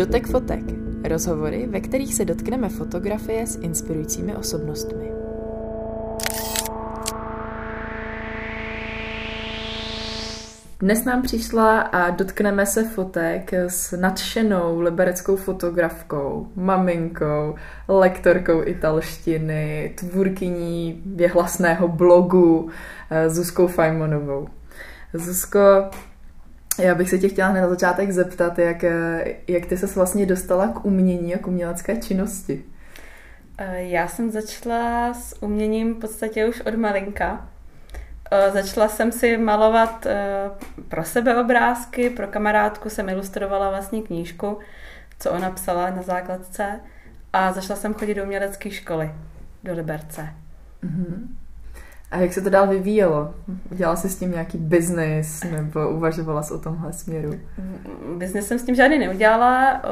Dotek fotek. Rozhovory, ve kterých se dotkneme fotografie s inspirujícími osobnostmi. Dnes nám přišla a dotkneme se fotek s nadšenou libereckou fotografkou, maminkou, lektorkou italštiny, tvůrkyní věhlasného blogu Zuzkou Fajmonovou. Zuzko, já bych se tě chtěla hned na začátek zeptat, jak ty ses vlastně dostala k umění a k umělecké činnosti? Já jsem začala s uměním v podstatě už od malinka. Začala jsem si malovat pro sebe obrázky, pro kamarádku jsem ilustrovala vlastně knížku, co ona psala na základce, a začala jsem chodit do umělecké školy, do Liberce. Mm-hmm. A jak se to dál vyvíjelo? Dělala jsi s tím nějaký biznis nebo uvažovala jsi o tomhle směru? Biznis jsem s tím žádný neudělala,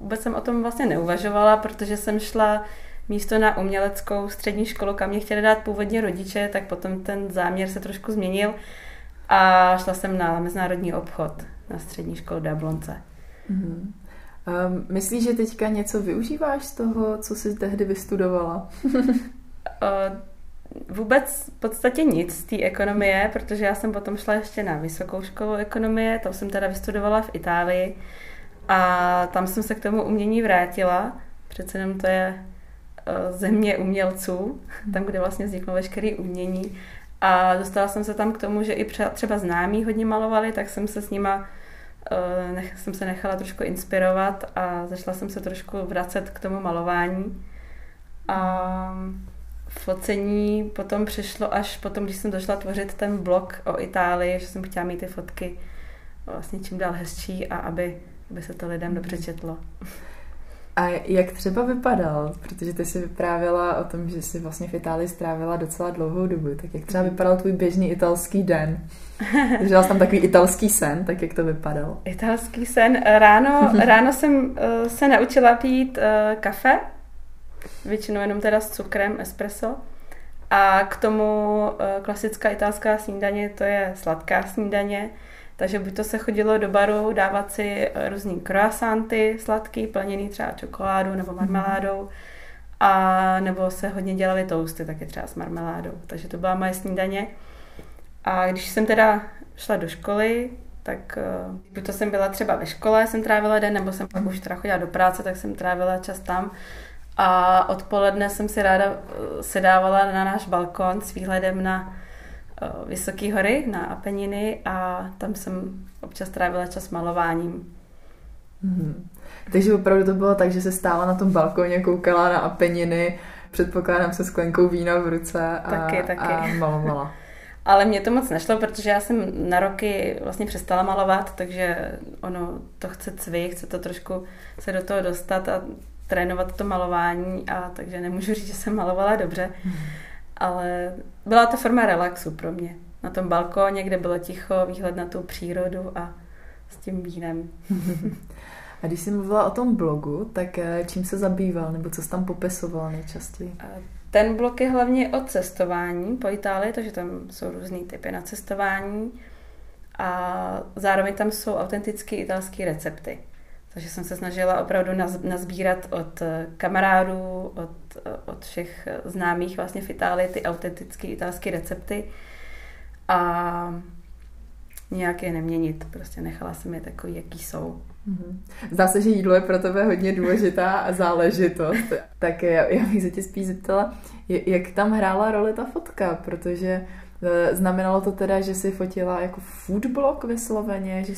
vůbec jsem o tom vlastně neuvažovala, protože jsem šla místo na uměleckou střední školu, kam mě chtěli dát původně rodiče, tak potom ten záměr se trošku změnil a šla jsem na mezinárodní obchod na střední školu do Jablonce. Mm-hmm. Myslíš, že teďka něco využíváš z toho, co jsi tehdy vystudovala? Vůbec v podstatě nic z té ekonomie, protože já jsem potom šla ještě na vysokou školu ekonomie, tam jsem teda vystudovala v Itálii a tam jsem se k tomu umění vrátila. Přece jenom to je země umělců, tam, kde vlastně vzniklo veškeré umění. A dostala jsem se tam k tomu, že i třeba známí hodně malovali, tak jsem se s nima nechala trošku inspirovat a začala jsem se trošku vracet k tomu malování. A focení potom přišlo až potom, když jsem došla tvořit ten blog o Itálii, že jsem chtěla mít ty fotky vlastně čím dál hezčí a aby se to lidem dobře četlo. A jak třeba vypadal? Protože ty jsi vyprávěla o tom, že jsi vlastně v Itálii strávila docela dlouhou dobu. Tak jak třeba vypadal tvůj běžný italský den? Žila jsi tam takový italský sen, tak jak to vypadalo? Italský sen? Ráno jsem se naučila pít kafe, většinou jenom teda s cukrem, espresso. A k tomu klasická italská snídaně, to je sladká snídaně. Takže buď to se chodilo do baru dávat si různý croissanty sladký, plněný třeba čokoládou nebo marmeládou, a nebo se hodně dělaly toasty taky třeba s marmeládou. Takže to byla moje snídaně. A když jsem teda šla do školy, tak buď to jsem byla třeba ve škole, jsem trávila den, nebo jsem pak už teda chodila do práce, tak jsem trávila čas tam. A odpoledne jsem si ráda sedávala na náš balkon s výhledem na Vysoké hory, na Apeniny, a tam jsem občas trávila čas malováním. Hmm. Takže opravdu to bylo tak, že se stála na tom balkoně, koukala na Apeniny, předpokládám se sklenkou vína v ruce a, taky. A malovala. Ale mě to moc nešlo, protože já jsem na roky vlastně přestala malovat, takže ono to chce cvik, chce to trošku se do toho dostat a trénovat to malování, a takže nemůžu říct, že jsem malovala dobře. Ale byla to forma relaxu pro mě. Na tom balkóně, kde bylo ticho, výhled na tu přírodu a s tím vínem. A když jsi mluvila o tom blogu, tak čím se zabýval, nebo co jsi tam popisoval nejčastěji? Ten blog je hlavně o cestování po Itálii, takže tam jsou různý typy na cestování a zároveň tam jsou autentické italské recepty. Takže jsem se snažila opravdu nazbírat od kamarádů, od všech známých vlastně v Itálii ty autentické italské recepty a nějak je neměnit. Prostě nechala jsem je takový, jaký jsou. Zdá se, že jídlo je pro tebe hodně důležitá záležitost. Tak já bych se tě spíš zeptala, jak tam hrála roli ta fotka, protože znamenalo to teda, že jsi fotila jako food blog vysloveně, že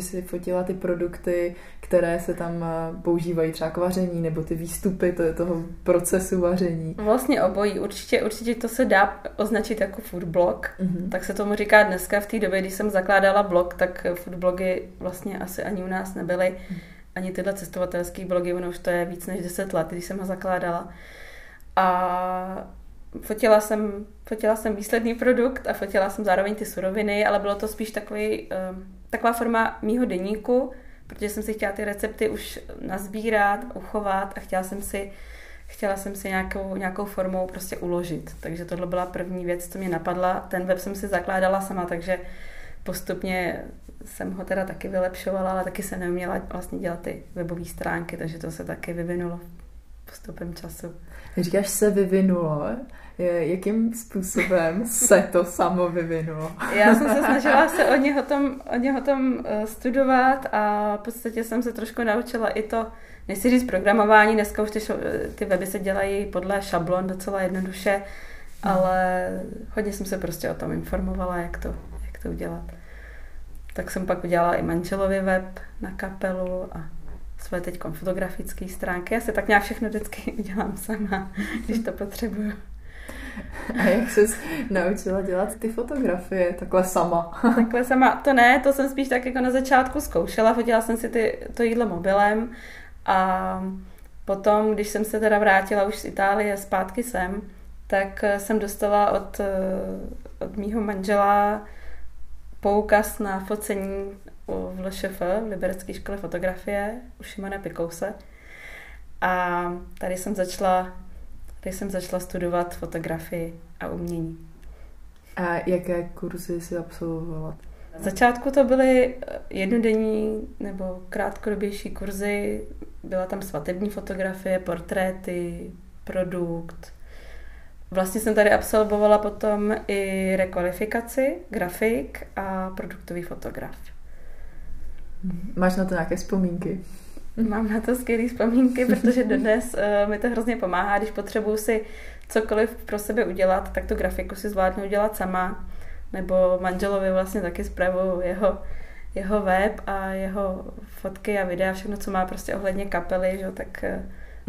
jsi fotila ty produkty, které se tam používají třeba k vaření, nebo ty výstupy toho procesu vaření? Vlastně obojí. Určitě to se dá označit jako food blog. Mm-hmm. Tak se tomu říká dneska. V té době, když jsem zakládala blog, tak food blogy vlastně asi ani u nás nebyly. Ani tyhle cestovatelské blogy, ono už to je víc než 10 let, když jsem ho zakládala. A fotila jsem výsledný produkt a fotila jsem zároveň ty suroviny, ale bylo to spíš taková forma mýho deníku, protože jsem si chtěla ty recepty už nazbírat, uchovat a chtěla jsem si nějakou formou prostě uložit. Takže tohle byla první věc, co mě napadla. Ten web jsem si zakládala sama, takže postupně jsem ho teda taky vylepšovala, ale taky jsem neuměla vlastně dělat ty webové stránky, takže to se taky vyvinulo postupem času. Říkáš, se vyvinulo. Jakým způsobem se to samo vyvinulo? Já jsem se snažila se od něho tom studovat a v podstatě jsem se trošku naučila i to, nechci říct programování, dneska už ty weby se dělají podle šablon docela jednoduše, ale hodně jsem se prostě o tom informovala, jak to udělat. Tak jsem pak udělala i manželovi web na kapelu a své teď fotografické stránky. Já se tak nějak všechno vždycky udělám sama, když to potřebuju. A jak ses naučila dělat ty fotografie takhle sama? Takhle sama, to ne, to jsem spíš tak jako na začátku zkoušela, fotila jsem si to jídlo mobilem a potom, když jsem se teda vrátila už z Itálie zpátky sem, tak jsem dostala od mýho manžela poukaz na focení v Le Chef, v Liberecké škole fotografie, u Šimona Picouse. A tady jsem začala studovat fotografii a umění. A jaké kurzy jsi absolvovala? Na začátku to byly jednodenní nebo krátkodobější kurzy. Byla tam svatební fotografie, portréty, produkt. Vlastně jsem tady absolvovala potom i rekvalifikaci, grafik a produktový fotograf. Máš na to nějaké vzpomínky? Mám na to skvělé vzpomínky, protože dodnes mi to hrozně pomáhá. Když potřebuju si cokoliv pro sebe udělat, tak tu grafiku si zvládnu udělat sama. Nebo manželovi vlastně taky zpravuju jeho web a jeho fotky a videa, všechno, co má prostě ohledně kapely, že?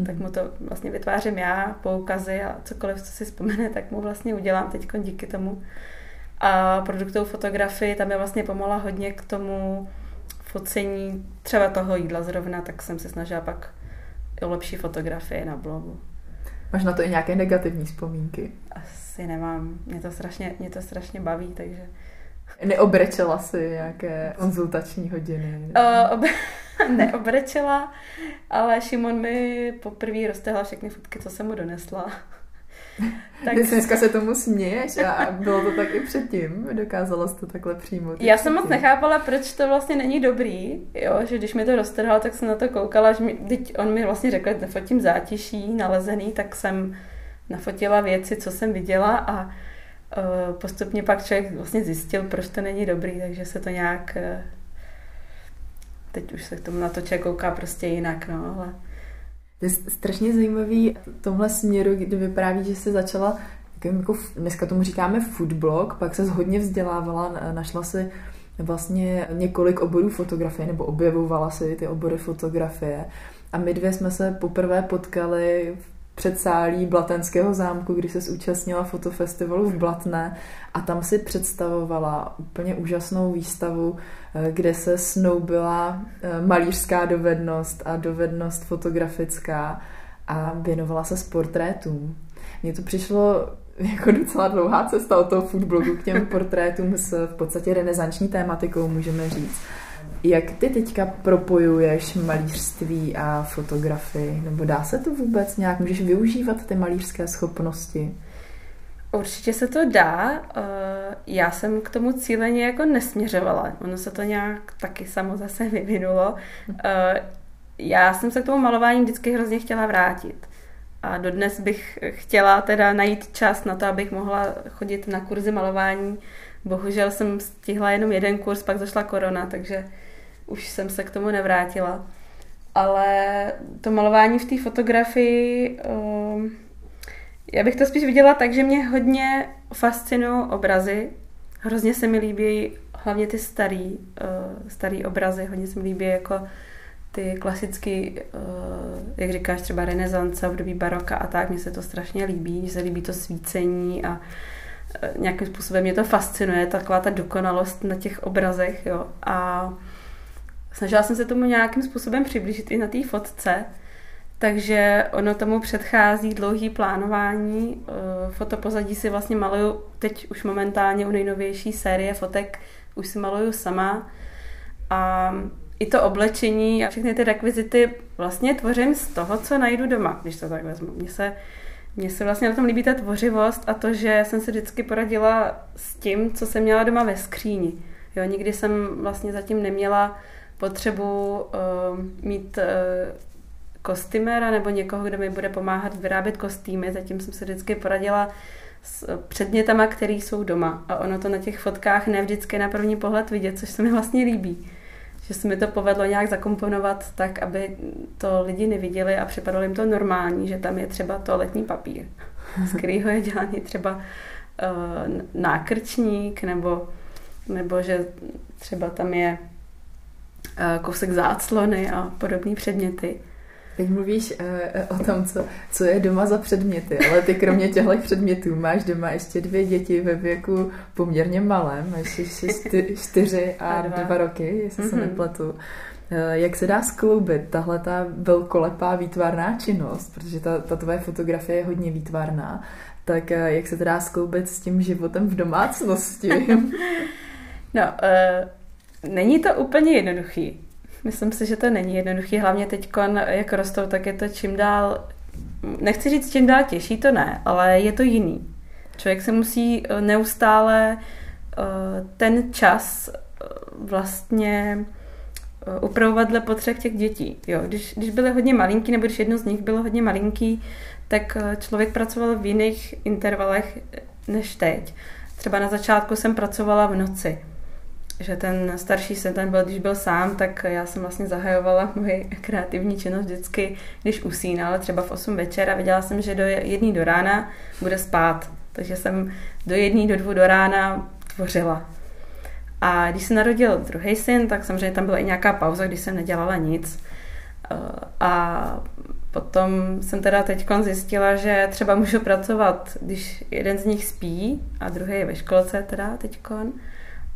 Tak mu to vlastně vytvářím já, poukazy a cokoliv, co si vzpomene, tak mu vlastně udělám teď díky tomu. A produktovou fotografii, tam mi vlastně pomohla hodně k tomu focení třeba toho jídla zrovna, tak jsem se snažila pak o lepší fotografii na blogu. Máš na to i nějaké negativní vzpomínky? Asi nemám. Mě to strašně baví, takže... Neobrečela si nějaké konzultační hodiny? Neobrečela, ale Šimon mi poprvé roztrhla všechny fotky, co jsem mu donesla. Tak... Dneska se tomu směješ a bylo to tak i předtím, dokázala jsi to takhle přijmout. Já jsem moc nechápala, proč to vlastně není dobrý, jo? Že když mi to roztrhal, tak jsem na to koukala, že teď on mi vlastně řekl, že nafotím zátiší nalezený, tak jsem nafotila věci, co jsem viděla a postupně pak člověk vlastně zjistil, proč to není dobrý, takže se to nějak, teď už se k tomu na to člověk kouká prostě jinak, no, ale... To je strašně zajímavý v tomhle směru, kdy vypráví, že se začala, jako dneska tomu říkáme foodblog, pak se hodně vzdělávala, našla si vlastně několik oborů fotografie, nebo objevovala si ty obory fotografie. A my dvě jsme se poprvé potkali v předsálí Blatenského zámku, kdy se zúčastnila fotofestivalu v Blatné a tam si představovala úplně úžasnou výstavu, kde se snoubila malířská dovednost a dovednost fotografická a věnovala se portrétům. Mně to přišlo jako docela dlouhá cesta od toho foodblogu k těm portrétům s v podstatě renesanční tématikou, můžeme říct. Jak ty teďka propojuješ malířství a fotografii? Nebo dá se to vůbec nějak? Můžeš využívat ty malířské schopnosti? Určitě se to dá. Já jsem k tomu cíleně jako nesměřovala. Ono se to nějak taky samo zase vyvinulo. Já jsem se k tomu malování vždycky hrozně chtěla vrátit. A dodnes bych chtěla teda najít čas na to, abych mohla chodit na kurzy malování. Bohužel jsem stihla jenom jeden kurz, pak zašla korona, takže už jsem se k tomu nevrátila. Ale to malování v té fotografii, já bych to spíš viděla tak, že mě hodně fascinují obrazy. Hrozně se mi líbí hlavně ty starý obrazy, hodně se mi líbí jako ty klasický, jak říkáš, třeba renesance, období baroka a tak. Mně se to strašně líbí, mně se líbí to svícení a nějakým způsobem mě to fascinuje, taková ta dokonalost na těch obrazech, jo. A snažila jsem se tomu nějakým způsobem přiblížit i na té fotce, takže ono tomu předchází dlouhý plánování. Fotopozadí si vlastně maluju teď už momentálně u nejnovější série fotek, už si maluju sama. A i to oblečení a všechny ty rekvizity vlastně tvořím z toho, co najdu doma, když to tak vezmu. Mně se vlastně na tom líbí ta tvořivost a to, že jsem se vždycky poradila s tím, co jsem měla doma ve skříni. Jo, nikdy jsem vlastně zatím neměla potřebu mít kostyméra nebo někoho, kdo mi bude pomáhat vyrábět kostýmy. Zatím jsem se vždycky poradila s předmětama, které jsou doma. A ono to na těch fotkách ne vždycky na první pohled vidět, což se mi vlastně líbí. Že se mi to povedlo nějak zakomponovat tak, aby to lidi neviděli a připadalo jim to normální, že tam je třeba toaletní papír, z kterého je dělaný třeba nákrčník, nebo že třeba tam je kousek záclony a podobné předměty. Teď mluvíš o tom, co je doma za předměty, ale ty kromě těchto předmětů máš doma ještě 2 děti ve věku poměrně malém, ještě 4 a 2 roky, jestli se nepletu. Jak se dá skloubit tahle ta velkolepá výtvarná činnost, protože ta tvoje fotografie je hodně výtvarná, tak jak se to dá skloubit s tím životem v domácnosti? Není to úplně jednoduchý. Myslím si, že to není jednoduchý, hlavně teď, jak rostou, tak je to čím dál, nechci říct čím dál těžší, to ne, ale je to jiný. Člověk se musí neustále ten čas vlastně upravovat dle potřeb těch dětí. Jo, když byly hodně malinký, nebo když jedno z nich bylo hodně malinký, tak člověk pracoval v jiných intervalech než teď. Třeba na začátku jsem pracovala v noci. Že ten starší syn, když byl sám, tak já jsem vlastně zahajovala moji kreativní činnost vždycky, když usínala, třeba v 8 večer, a věděla jsem, že do 1 do rána bude spát. Takže jsem do 1 do 2 do rána tvořila. A když se narodil druhý syn, tak samozřejmě tam byla i nějaká pauza, když jsem nedělala nic. A potom jsem teda teďkon zjistila, že třeba můžu pracovat, když jeden z nich spí a druhý je ve školce teda teďkon,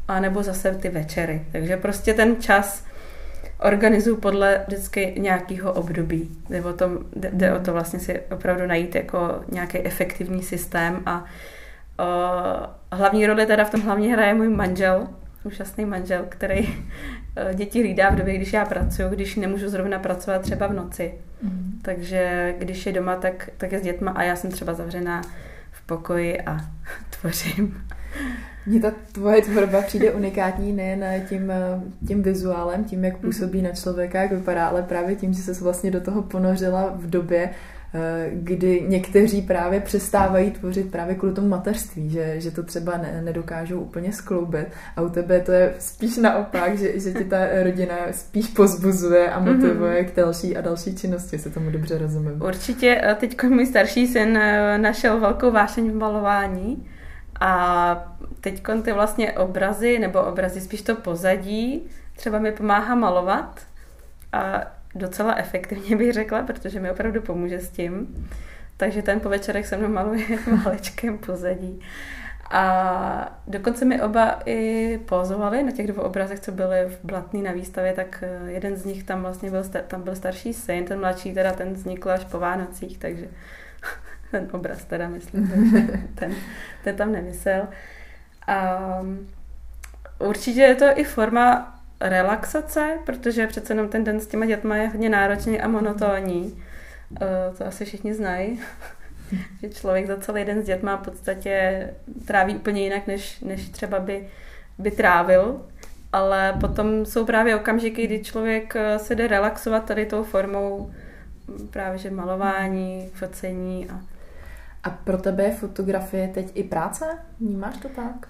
a nebo zase ty večery. Takže prostě ten čas organizuju podle vždycky nějakého období. Jde o to vlastně si opravdu najít jako nějaký efektivní systém a hlavní roli teda v tom hlavně hraje můj manžel, úžasný manžel, který děti hlídá v době, když já pracuju, když nemůžu zrovna pracovat třeba v noci. Mm-hmm. Takže když je doma, tak je s dětma a já jsem třeba zavřená v pokoji a tvořím. Mně ta tvoje tvorba přijde unikátní nejen tím vizuálem, tím, jak působí na člověka, jak vypadá, ale právě tím, že ses vlastně do toho ponořila v době, kdy někteří právě přestávají tvořit právě kvůli tomu mateřství, že to třeba nedokážou úplně skloubit, a u tebe to je spíš naopak, že ti ta rodina spíš pozbuzuje a motivuje k další a další činnosti, se tomu dobře rozumím. Určitě teď můj starší syn našel velkou vášeň v malování. A teď ty vlastně obrazy, nebo obrazy, spíš to pozadí, třeba mi pomáhá malovat a docela efektivně bych řekla, protože mi opravdu pomůže s tím. Takže ten po večerech se mnou maluje maličkem pozadí. A dokonce mi oba i pozovali na těch 2 obrazech, co byly v Blatný na výstavě, tak jeden z nich tam vlastně byl starší syn, ten mladší teda ten vznikl až po Vánocích, takže... Ten obraz teda, myslím, ten tam nemyslel. A určitě je to i forma relaxace, protože přece jenom ten den s těma dětma je hodně náročný a monotónní. To asi všichni znají, že člověk za celý den s dětma v podstatě tráví úplně jinak, než třeba by trávil. Ale potom jsou právě okamžiky, kdy člověk se jde relaxovat tady tou formou právě že malování, focení A pro tebe je fotografie teď i práce? Vnímáš to tak?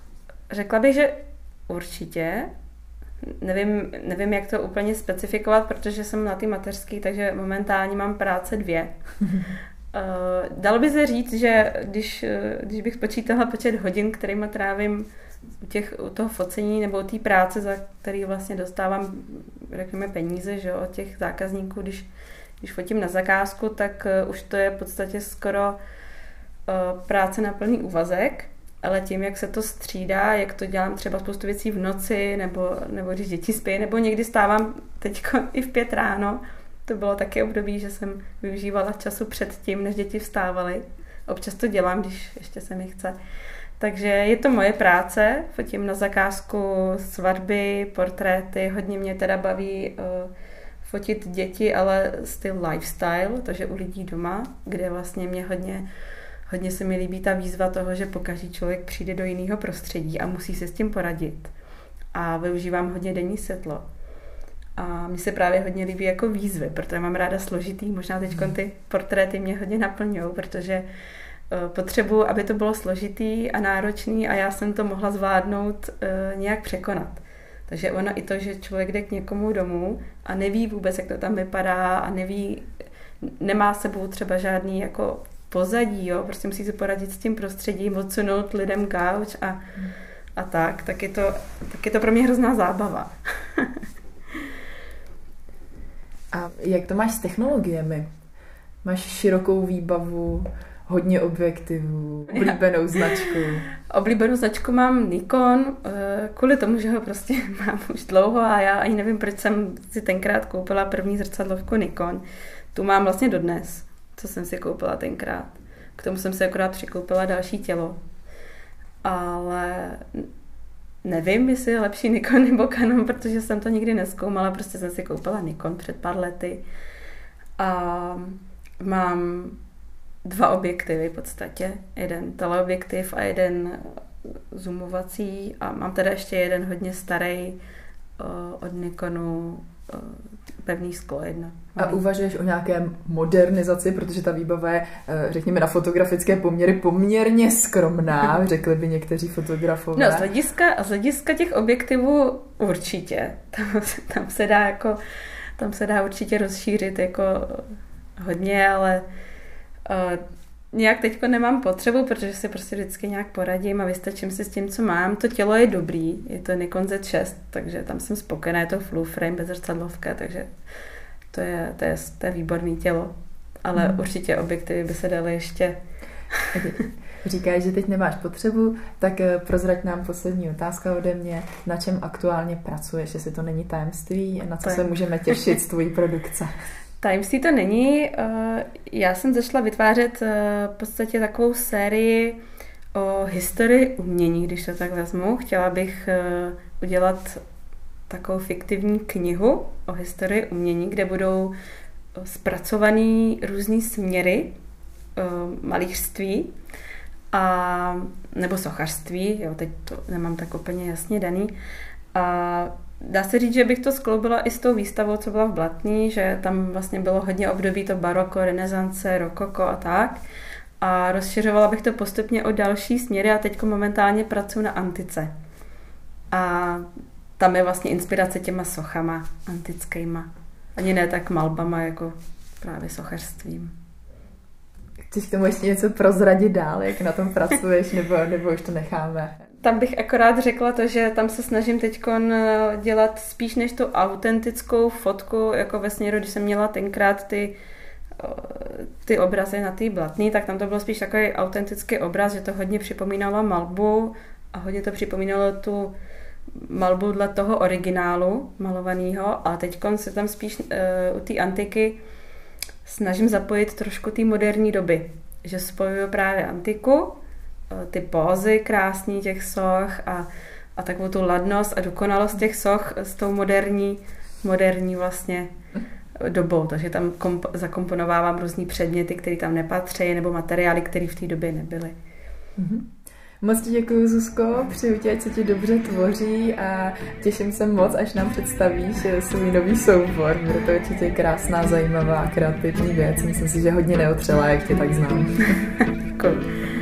Řekla bych, že určitě. Nevím, jak to úplně specifikovat, protože jsem na té mateřské, takže momentálně mám práce 2. Dalo by se říct, že když bych počítala počet hodin, kterýma trávím u toho focení nebo u té práce, za který vlastně dostávám, řekněme, peníze, že, od těch zákazníků, když fotím na zakázku, tak už to je v podstatě skoro práce na plný úvazek, ale tím, jak se to střídá, jak to dělám třeba spoustu věcí v noci, nebo když děti spí, nebo někdy stávám teď i v 5 ráno. To bylo taky období, že jsem využívala času předtím, než děti vstávaly. Občas to dělám, když ještě se mi chce. Takže je to moje práce, fotím na zakázku svatby, portréty, hodně mě teda baví fotit děti, ale styl lifestyle, takže u lidí doma, kde vlastně mě hodně se mi líbí ta výzva toho, že pokaždý člověk přijde do jiného prostředí a musí se s tím poradit. a využívám hodně denní světlo. A mně se právě hodně líbí jako výzvy, protože mám ráda složitý, možná teď ty portréty mě hodně naplňují, protože potřebuji, aby to bylo složitý a náročný a já jsem to mohla zvládnout nějak překonat. Takže ono i to, že člověk jde k někomu domů a neví vůbec, jak to tam vypadá a neví, nemá sebou třeba žádný jako pozadí, jo? Prostě musí se poradit s tím prostředím, odsunout lidem gauč a tak je to pro mě hrozná zábava. A jak to máš s technologiemi? Máš širokou výbavu, hodně objektivů, oblíbenou značku. Oblíbenou značku mám Nikon, kvůli tomu, že ho prostě mám už dlouho a já ani nevím, proč jsem si tenkrát koupila první zrcadlovku Nikon. Tu mám vlastně dodnes, co jsem si koupila tenkrát. K tomu jsem si akorát přikoupila další tělo. Ale nevím, jestli je lepší Nikon nebo Canon, protože jsem to nikdy nezkoumala, prostě jsem si koupila Nikon před pár lety. A mám 2 objektivy v podstatě, jeden teleobjektiv a jeden zoomovací a mám teda ještě jeden hodně starý od Nikonu pevný sklo 1. A uvažuješ o nějaké modernizaci, protože ta výbava je, řekněme, na fotografické poměry poměrně skromná, řekli by někteří fotografové. No, z hlediska těch objektivů určitě. Tam se dá určitě rozšířit jako hodně, ale nějak teďko nemám potřebu, protože si prostě vždycky nějak poradím a vystačím si s tím, co mám. To tělo je dobrý, je to Nikon Z6, takže tam jsem spokojená, je to full frame bez zrcadlovka, takže to je výborný tělo. Ale určitě objektivy by se daly ještě. Říkáš, že teď nemáš potřebu, tak prozrať nám poslední otázka ode mě. Na čem aktuálně pracuješ, jestli to není tajemství, na co se můžeme těšit z tvojí produkce? Tajemství to není. Já jsem začala vytvářet v podstatě takovou sérii o historii umění, když to tak vezmu. Chtěla bych udělat takovou fiktivní knihu o historii umění, kde budou zpracovaný různý směry malířství a, nebo sochařství. Jo, teď to nemám tak úplně jasně daný. A dá se říct, že bych to skloubila i s tou výstavou, co byla v Blatný, že tam vlastně bylo hodně období to baroko, renesance, rokoko a tak. A rozšiřovala bych to postupně o další směry a teď momentálně pracuji na antice. A tam je vlastně inspirace těma sochama antickýma. Ani ne tak malbama, jako právě sochařstvím. Chceš k tomu ještě něco prozradit dál, jak na tom pracuješ, nebo už to necháme? Tam bych akorát řekla to, že tam se snažím teďkon dělat spíš než tu autentickou fotku, jako ve směru, když jsem měla tenkrát ty obrazy na té Blatný, tak tam to byl spíš takový autentický obraz, že to hodně připomínalo malbu a hodně to připomínalo tu malbu dle toho originálu malovaného, a teďkon se tam spíš u té antiky snažím zapojit trošku té moderní doby, že spojuju právě antiku, ty pózy krásný těch soch a takovou tu ladnost a dokonalost těch soch s tou moderní vlastně dobou. Takže tam zakomponovávám různý předměty, které tam nepatří, nebo materiály, které v té době nebyly. Mm-hmm. Moc ti děkuju, Zuzko, přeju ti, ať se ti dobře tvoří a těším se moc, až nám představíš svůj nový soubor. Bude to určitě krásná, zajímavá, kreativní věc. Myslím si, že hodně neotřelá, jak tě tak znám. Děkuju.